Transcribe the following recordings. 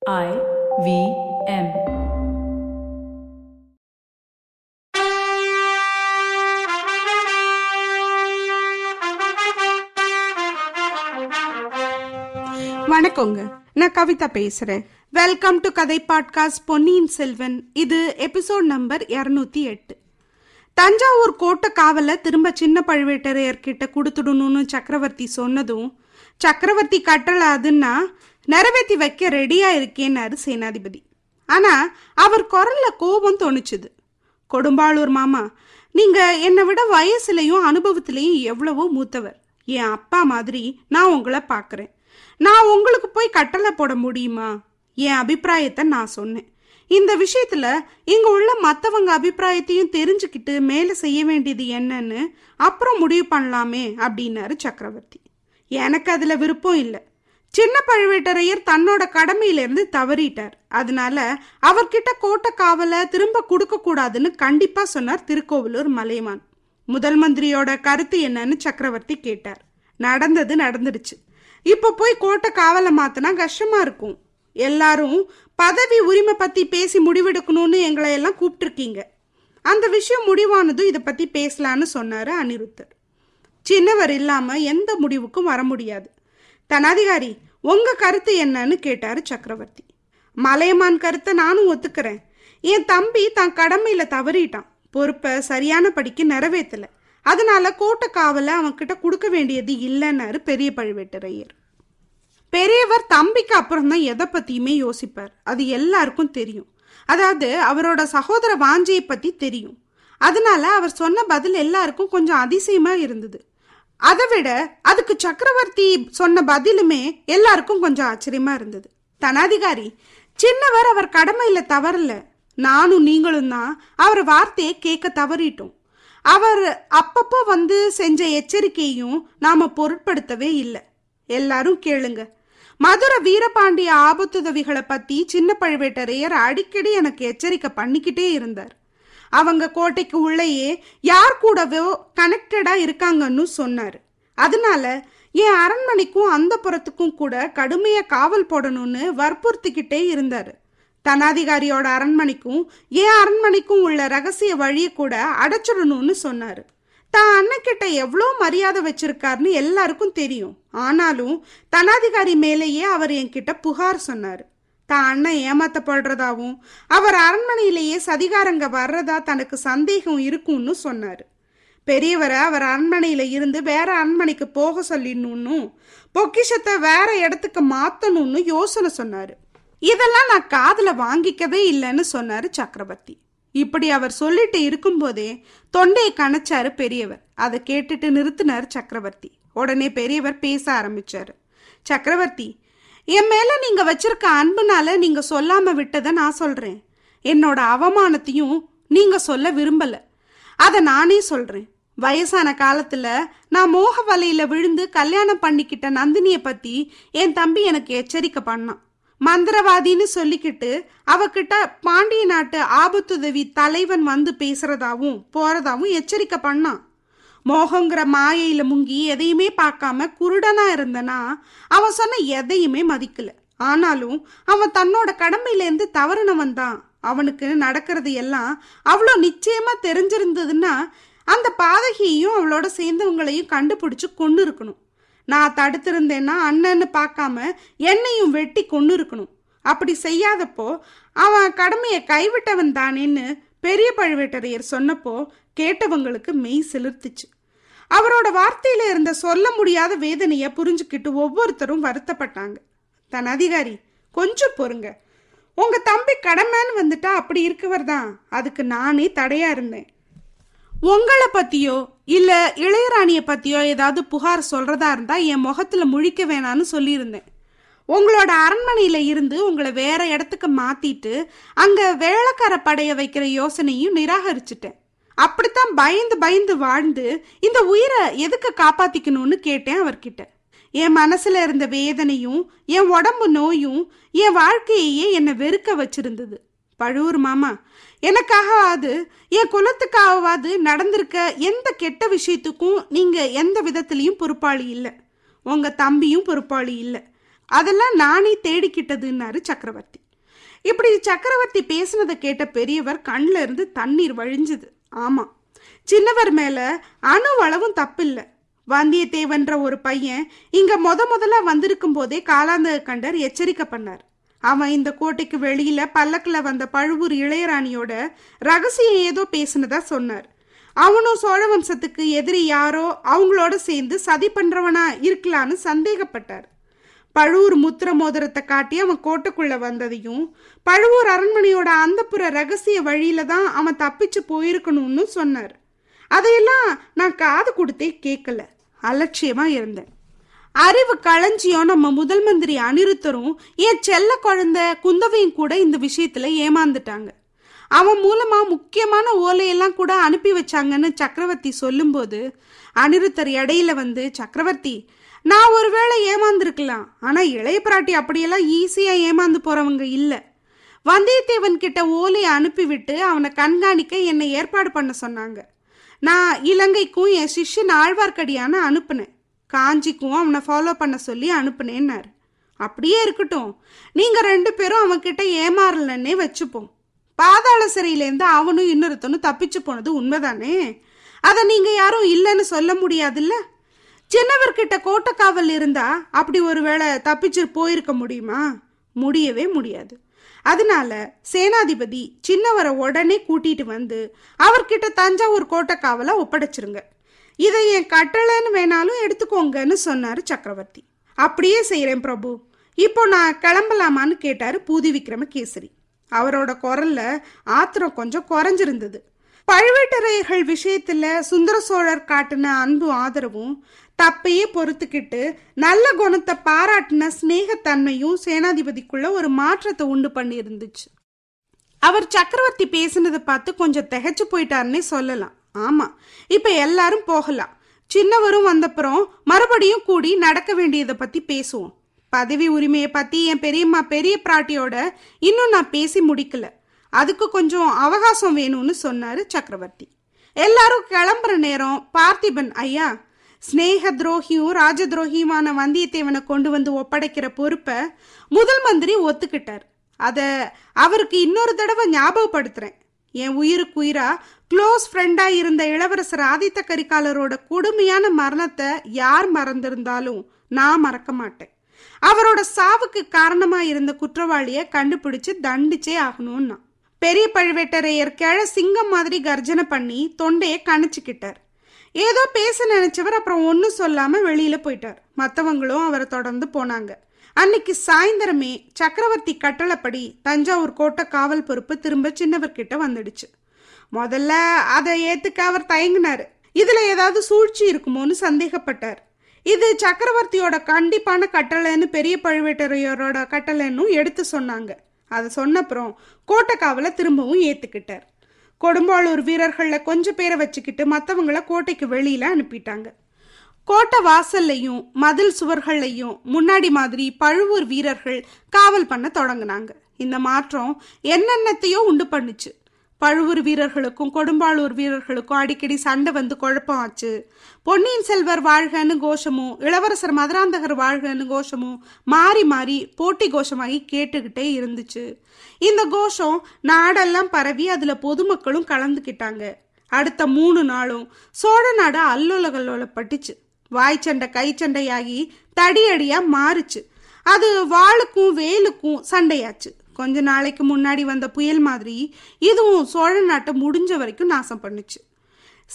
IVM. வணக்கங்க, நான் கவிதா பேசுறேன். வெல்கம் டு கதை பாட்காஸ்ட் பொன்னியின் செல்வன். இது எபிசோட் நம்பர் 208. தஞ்சாவூர் கோட்டை காவலை திரும்ப சின்ன பழுவேட்டரையர்கிட்ட கொடுத்துடணும்னு சக்கரவர்த்தி சொன்னதும், சக்கரவர்த்தி கட்டளை அதுன்னா நிறைவேற்றி வைக்க ரெடியாக இருக்கேன்னாரு சேனாதிபதி. ஆனால் அவர் குரலில் கோபம் தோணுச்சுது. கொடும்பாளூர் மாமா, நீங்கள் என்னை விட வயசுலையும் அனுபவத்திலையும் எவ்வளவோ மூத்தவர். என் அப்பா மாதிரி நான் உங்களை பார்க்குறேன். நான் உங்களுக்கு போய் கட்டளை போட முடியுமா? என் அபிப்பிராயத்தை நான் சொன்னேன். இந்த விஷயத்தில் இங்கே உள்ள மற்றவங்க அபிப்பிராயத்தையும் தெரிஞ்சுக்கிட்டு மேலே செய்ய வேண்டியது என்னன்னு அப்புறம் முடிவு பண்ணலாமே அப்படின்னாரு சக்கரவர்த்தி. எனக்கு அதில் விருப்பம் இல்லை. சின்ன பழுவேட்டரையர் தன்னோட கடமையிலேருந்து தவறிட்டார். அதனால அவர்கிட்ட கோட்டை காவலை திரும்ப கொடுக்கக்கூடாதுன்னு கண்டிப்பாக சொன்னார் திருக்கோவிலூர் மலைமான். முதல் மந்திரியோட கருத்து என்னன்னு சக்கரவர்த்தி கேட்டார். நடந்தது நடந்துடுச்சு. இப்போ போய் கோட்டை காவலை மாற்றினா கஷ்டமாக இருக்கும். எல்லாரும் பதவி உரிமை பற்றி பேசி முடிவெடுக்கணும்னு எங்களை எல்லாம் கூப்பிட்டுருக்கீங்க. அந்த விஷயம் முடிவானதும் இதை பற்றி பேசலான்னு சொன்னார் அனிருத்தர். சின்னவர் இல்லாமல் எந்த முடிவுக்கும் வர முடியாது. தனாதிகாரி, உங்கள் கருத்து என்னன்னு கேட்டார் சக்கரவர்த்தி. மலையமான் கருத்தை நானும் ஒத்துக்கிறேன். என் தம்பி தான் கடமையில் தவறிட்டான். பொறுப்பை சரியானபடிக்கு நிறைவேற்றலை. அதனால கோட்டை காவலை அவன்கிட்ட கொடுக்க வேண்டியது இல்லைன்னாரு பெரிய பழுவேட்டரையர். பெரியவர் தம்பிக்கு அப்புறம் தான் எதை பற்றியுமே யோசிப்பார். அது எல்லாருக்கும் தெரியும். அதாவது அவரோட சகோதர வாஞ்சியை பற்றி தெரியும். அதனால அவர் சொன்ன பதில் எல்லாருக்கும் கொஞ்சம் அதிசயமாக இருந்தது. அதை விட அதுக்கு சக்கரவர்த்தி சொன்ன பதிலுமே எல்லாருக்கும் கொஞ்சம் ஆச்சரியமாக இருந்தது. தனாதிகாரி, சின்னவர் அவர் கடமையில் தவறல. நானும் நீங்களும் தான் அவர் வார்த்தையை கேட்க தவறிட்டோம். அவர் அப்பப்போ வந்து செஞ்ச எச்சரிக்கையும் நாம் பொருட்படுத்தவே இல்லை. எல்லாரும் கேளுங்க, மதுர வீரபாண்டிய ஆபத்துதவிகளை பற்றி சின்ன பழுவேட்டரையர் அடிக்கடி எனக்கு எச்சரிக்கை பண்ணிக்கிட்டே இருந்தார். அவங்க கோட்டைக்கு உள்ளேயே யார் கூடவோ கனெக்டடாக இருக்காங்கன்னு சொன்னார். அதனால என் அரண்மனைக்கும் அந்த புறத்துக்கும் கூட கடுமையாக காவல் போடணும்னு வற்புறுத்திக்கிட்டே இருந்தார். தனாதிகாரியோட அரண்மனைக்கும் என் அரண்மனைக்கும் உள்ள ரகசிய வழியை கூட அடைச்சிடணும்னு சொன்னார். தான் அண்ணக்கிட்ட எவ்வளோ மரியாதை வச்சிருக்காருன்னு எல்லாருக்கும் தெரியும். ஆனாலும் தனாதிகாரி மேலேயே அவர் என்கிட்ட புகார் சொன்னார். தான் அண்ணன் ஏமாத்தப்படுறதாவும் அவர் அரண்மனையிலேயே சதிகாரங்க வர்றதா தனக்கு சந்தேகம் இருக்கும்னு சொன்னார். பெரியவரை அவர் அரண்மனையில் இருந்து வேற அரண்மனைக்கு போக சொல்லிடணும்னு, பொக்கிஷத்தை வேற இடத்துக்கு மாற்றணும்னு யோசனை சொன்னார். இதெல்லாம் நான் காதில் வாங்கிக்கவே இல்லைன்னு சொன்னார் சக்கரவர்த்தி. இப்படி அவர் சொல்லிட்டு இருக்கும்போதே தொண்டையை கணச்சாரு பெரியவர். அதை கேட்டுட்டு நிறுத்தினார் சக்கரவர்த்தி. உடனே பெரியவர் பேச ஆரம்பிச்சாரு. சக்கரவர்த்தி, என் மேலே நீங்கள் வச்சிருக்க அன்புனால நீங்கள் சொல்லாமல் விட்டதை நான் சொல்கிறேன். என்னோட அவமானத்தையும் நீங்கள் சொல்ல விரும்பலை, அதை நானே சொல்கிறேன். வயசான காலத்தில் நான் மோக வலையில் விழுந்து கல்யாணம் பண்ணிக்கிட்ட நந்தினியை பற்றி என் தம்பி எனக்கு எச்சரிக்கை பண்ணான். மந்திரவாதின்னு சொல்லிக்கிட்டு அவகிட்ட பாண்டிய நாட்டு ஆபத்துதவி தலைவன் வந்து பேசுகிறதாவும் போகிறதாவும் எச்சரிக்கை பண்ணான். மோகங்கிற மாயையில் முங்கி எதையுமே பார்க்காம குருடனாக இருந்தனா அவன் சொன்ன எதையுமே மதிக்கலை. ஆனாலும் அவன் தன்னோட கடமையிலேருந்து தவறுனவன் தான். அவனுக்கு நடக்கிறது எல்லாம் அவ்வளோ நிச்சயமாக தெரிஞ்சிருந்ததுன்னா அந்த பாதகியையும் அவளோட சேர்ந்தவங்களையும் கண்டுபிடிச்சி கொண்டு இருக்கணும். நான் தடுத்திருந்தேன்னா அண்ணன்னு பார்க்காம என்னையும் வெட்டி கொண்டு இருக்கணும். அப்படி செய்யாதப்போ அவன் கடமையை கைவிட்டவன் தானேன்னு பெரிய பழுவேட்டரையர் சொன்னப்போ கேட்டவங்களுக்கு மெய் சிலிர்த்துச்சு. அவரோட வார்த்தையில் இருந்த சொல்ல முடியாத வேதனையை புரிஞ்சுக்கிட்டு ஒவ்வொருத்தரும் வருத்தப்பட்டாங்க. தனாதிகாரி, கொஞ்சம் பொறுங்க. உங்கள் தம்பி கடமைன்னு வந்துட்டா அப்படி இருக்கவர் தான். அதுக்கு நானே தடையாக இருந்தேன். உங்களை பற்றியோ இல்லை இளையராணியை பற்றியோ ஏதாவது புகார் சொல்கிறதா இருந்தால் என் முகத்தில் முழிக்க வேணான்னு சொல்லியிருந்தேன். உங்களோட அரண்மனையில் இருந்து உங்களை வேறு இடத்துக்கு மாற்றிட்டு அங்கே வேலைக்கார படைய வைக்கிற யோசனையும் நிராகரிச்சிட்டேன். அப்படித்தான் பயந்து பயந்து வாழ்ந்து இந்த உயிரை எதுக்கு காப்பாற்றிக்கணும்னு கேட்டேன் அவர்கிட்ட. என் மனசில் இருந்த வேதனையும் என் உடம்பு நோயும் என் வாழ்க்கையே என்னை வெறுக்க வச்சுருந்தது. பழுவூர் மாமா, எனக்காகவாது என் குலத்துக்காகவாது நடந்திருக்க எந்த கெட்ட விஷயத்துக்கும் நீங்கள் எந்த விதத்துலேயும் பொறுப்பாளி இல்லை. உங்கள் தம்பியும் பொறுப்பாளி இல்லை. அதெல்லாம் நானே தேடிக்கிட்டதுன்னாரு சக்கரவர்த்தி. இப்படி சக்கரவர்த்தி பேசினதை கேட்ட பெரியவர் கண்ணில் இருந்து தண்ணீர் வழிஞ்சுது. ஆமாம், சின்னவர் மேலே அணுவளவும் தப்பில்லை. வந்தியத்தேவன்ற ஒரு பையன் இங்கே முதல்ல வந்திருக்கும் போதே காலாந்தக கண்டர் எச்சரிக்கை பண்ணார். அவன் இந்த கோட்டைக்கு வெளியில் பல்லக்கில் வந்த பழுவூர் இளையராணியோட ரகசியம் ஏதோ பேசினதா சொன்னார். அவனும் சோழ வம்சத்துக்கு எதிரி யாரோ அவங்களோட சேர்ந்து சதி பண்ணுறவனா இருக்கலான்னு சந்தேகப்பட்டார். பழுவூர் முத்திர மோதிரத்தை காட்டி அவன் கோட்டைக்குள்ளே வந்ததையும் பழுவூர் அரண்மனையோட அந்தப்புற ரகசிய வழியில தான் அவன் தப்பிச்சு போயிருக்கணும்னு சொன்னார். அதையெல்லாம் நான் காது கொடுத்தே கேட்கல, அலட்சியமாக இருந்தேன். அறிவு களஞ்சியம் நம்ம முதல் மந்திரி அனிருத்தரும் என் செல்ல குழந்தை குந்தவையும் கூட இந்த விஷயத்தில் ஏமாந்துட்டாங்க. அவன் மூலமாக முக்கியமான ஓலையெல்லாம் கூட அனுப்பி வச்சாங்கன்னு சக்கரவர்த்தி சொல்லும்போது அனிருத்தர் இடையில வந்து, சக்கரவர்த்தி, நான் ஒருவேளை ஏமாந்துருக்கலாம், ஆனால் இளைய பிராட்டி அப்படியெல்லாம் ஈஸியாக ஏமாந்து போகிறவங்க இல்லை. வந்தியத்தேவன் கிட்ட ஓலையை அனுப்பிவிட்டு அவனை கண்காணிக்க என்னை ஏற்பாடு பண்ண சொன்னாங்க. நான் இலங்கைக்கும் என் சிஷ்யன் ஆழ்வார்க்கடியான அனுப்புனேன், காஞ்சிக்கும் அவனை ஃபாலோ பண்ண சொல்லி அனுப்புனேன்னார். அப்படியே இருக்கட்டும், நீங்கள் 2 பேரும் அவன்கிட்ட ஏமாறலன்னே வச்சுப்போம். பாதாள சிறையிலேருந்து அவனும் இன்னொருத்தனும் தப்பிச்சு போனது உண்மைதானே, அதை நீங்கள் யாரும் இல்லைன்னு சொல்ல முடியாதுல்ல. சின்னவர்கிட்ட கோட்டைக்காவல் இருந்தால் அப்படி ஒரு வேளை தப்பிச்சு போயிருக்க முடியுமா? முடியவே முடியாது. அதனால சேனாதிபதி சின்னவரை உடனே கூட்டிகிட்டு வந்து அவர்கிட்ட தஞ்சாவூர் கோட்டைக்காவலை ஒப்படைச்சிருங்க. இதை என் கட்டளைன்னு வேணாலும் எடுத்துக்கோங்கன்னு சொன்னார் சக்கரவர்த்தி. அப்படியே செய்கிறேன் பிரபு. இப்போ நான் கிளம்பலாமான்னு கேட்டார் பூதி விக்ரம கேசரி. அவரோட குரல்ல ஆத்திரம் கொஞ்சம் குறைஞ்சிருந்தது. பழுவேட்டரையர்கள் விஷயத்தில் சுந்தர சோழர் காட்டின அன்பு ஆதரவும் தப்பையே பொறுத்துக்கிட்டு நல்ல குணத்தை பாராட்டின ஸ்நேகத்தன்மையும் சேனாதிபதிக்குள்ள ஒரு மாற்றத்தை உண்டு பண்ணியிருந்துச்சு. அவர் சக்கரவர்த்தி பேசினதை பார்த்து கொஞ்சம் திகைச்சு போயிட்டாருன்னே சொல்லலாம். ஆமாம், இப்போ எல்லாரும் போகலாம். சின்னவரும் வந்தப்புறம் மறுபடியும் கூடி நடக்க வேண்டியதை பற்றி பேசுவோம். பதவி உரிமையை பற்றி என் பெரியம்மா பெரிய பிராட்டியோட இன்னும் நான் பேசி முடிக்கல, அதுக்கு கொஞ்சம் அவகாசம் வேணும்னு சொன்னார் சக்கரவர்த்தி. எல்லாரும் கிளம்புற நேரம் பார்த்திபன் ஐயா, ஸ்நேக துரோகியும் ராஜ துரோகியுமான வந்தியத்தேவனை கொண்டு வந்து ஒப்படைக்கிற பொறுப்பை முதல் மந்திரி ஒத்துக்கிட்டார். அதை அவருக்கு இன்னொரு தடவை ஞாபகப்படுத்துகிறேன். என் உயிருக்குயிரா க்ளோஸ் ஃப்ரெண்டாக இருந்த இளவரசர் ஆதித்த கரிகாலரோட கொடுமையான மரணத்தை யார் மறந்திருந்தாலும் நான் மறக்க மாட்டேன். அவரோட சாவுக்கு காரணமாக இருந்த குற்றவாளியை கண்டுபிடிச்சு தண்டிச்சே ஆகணும்னா பெரிய பழுவேட்டரையர் கிழ சிங்கம் மாதிரி கர்ஜனை பண்ணி தொண்டையை கணிச்சுக்கிட்டார். ஏதோ பேச நினைச்சவர் அப்புறம் ஒன்றும் சொல்லாமல் வெளியில் போயிட்டார். மற்றவங்களும் அவரை தொடர்ந்து போனாங்க. அன்னைக்கு சாயந்தரமே சக்கரவர்த்தி கட்டளைப்படி தஞ்சாவூர் கோட்டை காவல் பொறுப்பு திரும்ப சின்னவர்கிட்ட வந்துடுச்சு. முதல்ல அதை ஏற்றுக்க அவர் தயங்கினார். இதில் ஏதாவது சூழ்ச்சி இருக்குமோன்னு சந்தேகப்பட்டார். இது சக்கரவர்த்தியோட கண்டிப்பான கட்டளைன்னு பெரிய பழுவேட்டரையரோட கட்டளைன்னு எடுத்து சொன்னாங்க. அதை சொன்னப்புறம் கோட்டை காவலை திரும்பவும் ஏற்றுக்கிட்டார். கொடும்பாளூர் வீரர்களில் கொஞ்சம் பேரை வச்சுக்கிட்டு மற்றவங்களை கோட்டைக்கு வெளியில் அனுப்பிட்டாங்க. கோட்டை வாசல்லையும் மதில் சுவர்களையும் முன்னாடி மாதிரி பழுவூர் வீரர்கள் காவல் பண்ண தொடங்கினாங்க. இந்த மாற்றம் என்னென்னத்தையோ உண்டு பண்ணுச்சு. பழுவூர் வீரர்களுக்கும் கொடும்பாளூர் வீரர்களுக்கும் அடிக்கடி சண்டை வந்து குழப்பம் ஆச்சு. பொன்னியின் செல்வர் வாழ்கன்னு கோஷமும் இளவரசர் மதுராந்தகர் வாழ்கன்னு கோஷமும் மாறி மாறி போட்டி கோஷமாகி கேட்டுக்கிட்டே இருந்துச்சு. இந்த கோஷம் நாடெல்லாம் பரவி அதில் பொதுமக்களும் கலந்துக்கிட்டாங்க. அடுத்த 3 நாளும் சோழ நாடு அல்லோலகல்லோலப்பட்டுச்சு. வாய்ச்சண்டை கைச்சண்டையாகி தடியடியாக மாறுச்சு. அது வாளுக்கும் வேலுக்கும் சண்டையாச்சு. கொஞ்ச நாளைக்கு முன்னாடி வந்த புயல் மாதிரி இதுவும் சோழ நாட்டை முடிஞ்ச வரைக்கும் நாசம் பண்ணுச்சு.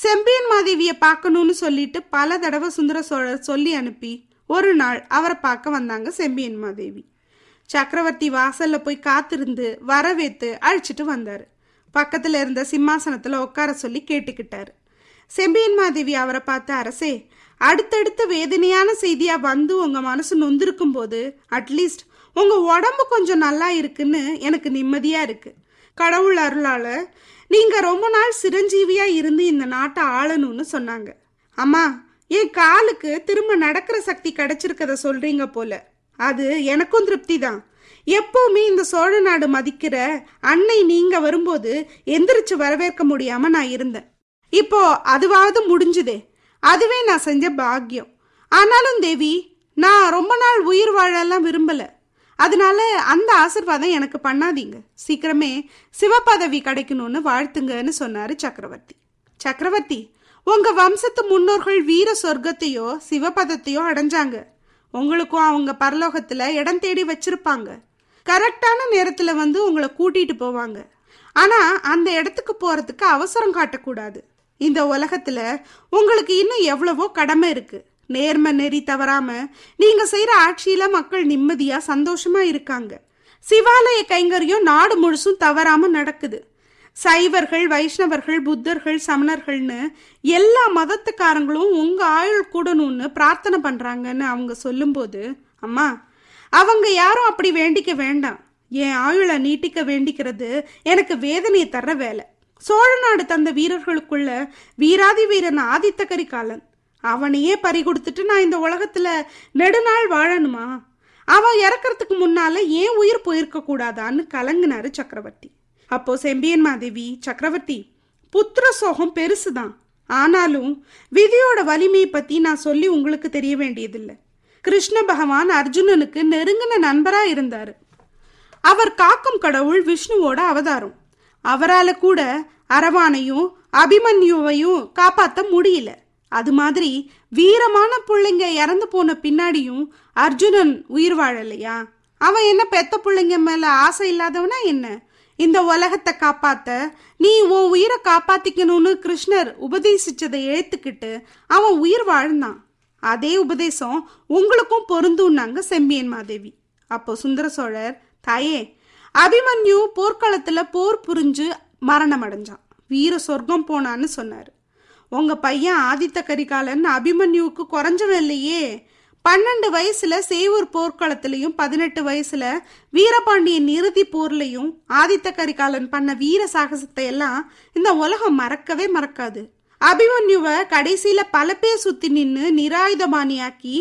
செம்பியன் மாதேவியை பார்க்கணும்னு சொல்லிட்டு பல தடவை சுந்தர சோழர் சொல்லி அனுப்பி ஒரு நாள் அவரை பார்க்க வந்தாங்க செம்பியன் மாதேவி. சக்கரவர்த்தி வாசலில் போய் காத்திருந்து வரவேற்று அழைச்சிட்டு வந்தார். பக்கத்தில் இருந்த சிம்மாசனத்தில் உட்கார சொல்லி கேட்டுக்கிட்டார். செம்பியன் மாதேவி அவரை பார்த்து, அரசே, அடுத்தடுத்த வேதனையான செய்தியாக வந்து உங்கள் மனசு நொந்திருக்கும் போது அட்லீஸ்ட் உங்கள் உடம்பு கொஞ்சம் நல்லா இருக்குன்னு எனக்கு நிம்மதியாக இருக்குது. கடவுள் அருளால் நீங்கள் ரொம்ப நாள் சிரஞ்சீவியாக இருந்து இந்த நாட்டை ஆளணும்னு சொன்னாங்க. அம்மா, என் காலுக்கு திரும்ப நடக்கிற சக்தி கிடைச்சிருக்கத சொல்கிறீங்க போல, அது எனக்கும் திருப்தி தான். எப்போவுமே இந்த சோழ நாடு மதிக்கிற அன்னை நீங்கள் வரும்போது எந்திரிச்சு வரவேற்க முடியாமல் நான் இருந்தேன். இப்போது அதுவாவது முடிஞ்சுதே, அதுவே நான் செஞ்ச பாக்கியம். ஆனாலும் தேவி, நான் ரொம்ப நாள் உயிர் வாழலாம் விரும்பலை, அதனால அந்த ஆசீர்வாதம் எனக்கு பண்ணாதீங்க, சீக்கிரமே சிவபதவி கிடைக்கணும்னு வாழ்த்துங்கன்னு சொன்னாரு சக்கரவர்த்தி. சக்கரவர்த்தி, உங்க வம்சத்து முன்னோர்கள் வீர சொர்க்கத்தையோ சிவபதத்தையோ அடைஞ்சாங்க. உங்களுக்கும் அவங்க பரலோகத்துல இடம் தேடி வச்சிருப்பாங்க. கரெக்டான நேரத்துல வந்து உங்களை கூட்டிட்டு போவாங்க. ஆனா அந்த இடத்துக்கு போறதுக்கு அவசரம் காட்டக்கூடாது. இந்த உலகத்துல உங்களுக்கு இன்னும் எவ்வளவோ கடமை இருக்கு. நேர்ம நெறி தவறாம நீங்க செய்யற ஆட்சியில மக்கள் நிம்மதியா சந்தோஷமா இருக்காங்க. சிவாலய கைங்கரியம் நாடு முழுசும் தவறாம நடக்குது. சைவர்கள், வைஷ்ணவர்கள், புத்தர்கள், சமணர்கள்னு எல்லா மதத்துக்காரங்களும் உங்க ஆயுள் கூடணும்னு பிரார்த்தனை பண்றாங்கன்னு அவங்க சொல்லும்போது, அம்மா, அவங்க யாரும் அப்படி வேண்டிக்க வேண்டாம், என் ஆயுளை நீட்டிக்க வேண்டிக்கிறது எனக்கு வேதனையை தர்ற வேலை. சோழ நாடு தந்த வீரர்களுக்குள்ள வீராதி வீரன் ஆதித்த கரிகாலன், அவனையே பறி கொடுத்துட்டு நான் இந்த உலகத்துல நெடுநாள் வாழணுமா? அவன் இறக்கிறதுக்கு முன்னால ஏன் உயிர் போயிருக்க கூடாதான்னு கலங்கினாரு சக்கரவர்த்தி. அப்போ செம்பியன் மாதேவி, சக்கரவர்த்தி, புத்திர சோகம் பெருசுதான், ஆனாலும் விதியோட வலிமையை பத்தி நான் சொல்லி உங்களுக்கு தெரிய வேண்டியதில்லை. கிருஷ்ண பகவான் அர்ஜுனனுக்கு நெருங்கின நண்பரா இருந்தாரு. அவர் காக்கும் கடவுள் விஷ்ணுவோட அவதாரம். அவரால கூட அரவானையும் அபிமன்யுவையும் காப்பாற்ற முடியல. அது மாதிரி வீரமான பிள்ளைங்க இறந்து போன பின்னாடியும் அர்ஜுனன் உயிர் வாழலையா? அவன் என்ன பெத்த பிள்ளைங்க மேல ஆசை இல்லாதவனா என்ன? இந்த உலகத்தை காப்பாத்த நீ உன் உயிரை காப்பாத்திக்கணும்னு கிருஷ்ணர் உபதேசிச்சதை ஏத்துக்கிட்டு அவன் உயிர் வாழ்ந்தான். அதே உபதேசம் உங்களுக்கும் பொருந்தும்னாங்க செம்பியன் மாதேவி. அப்போ சுந்தர சோழர், தாயே, அபிமன்யு போர்க்களத்துல போர் புரிஞ்சு மரணம் அடைஞ்சான், வீர சொர்க்கம் போனான்னு சொன்னாரு. உங்க பையன் ஆதித்த கரிகாலன் அபிமன்யுவுக்கு குறைஞ்சவன் இல்லையே. 12 வயசுல சேவூர் போர்க்களத்திலையும் 18 வயசுல வீரபாண்டியன் இறுதி போர்லையும் ஆதித்த கரிகாலன் பண்ண வீர சாகசத்தை எல்லாம் இந்த உலகம் மறக்கவே மறக்காது. அபிமன்யுவை கடைசியில பல பேர் சுத்தி நின்று நிராயுதபாணியாக்கி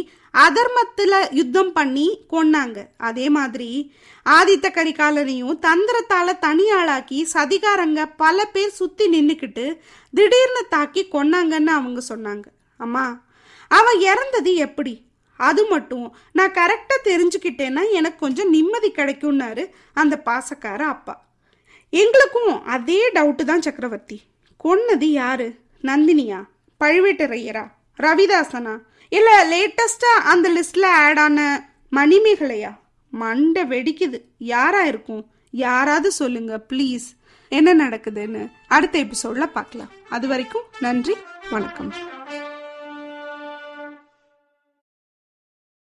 அதர்மத்துல யுத்தம் பண்ணி கொன்னாங்க. அதே மாதிரி ஆதித்த கரிகாலனையும் தந்திரத்தால தனியாளாக்கி சதிகாரங்க பல பேர் சுத்தி நின்றுக்கிட்டு திடீர்னு தாக்கி கொன்னாங்கன்னு அவங்க சொன்னாங்க. அம்மா, அவன் இறந்தது எப்படி? அது மட்டும் நான் கரெக்டா தெரிஞ்சுக்கிட்டேன்னா எனக்கு கொஞ்சம் நிம்மதி கிடைக்கும்னாரு அந்த பாசக்கார அப்பா. எங்களுக்கும் அதே டவுட்டு தான் சக்கரவர்த்தி. கொன்னது யாரு? நந்தினியா, பழுவேட்டரையரா, ரவிதாசனா, இல்ல லேட்டஸ்டா அந்த லிஸ்ட்ல ஆட் ஆன மணிமேகலையா? மண்டை வெடிக்குது. யாரா இருக்கும்? யாராவது சொல்லுங்க ப்ளீஸ், என்ன நடக்குதுன்னு அடுத்த எபிசோட்ல பார்க்கலாம். அது வரைக்கும் நன்றி, வணக்கம்.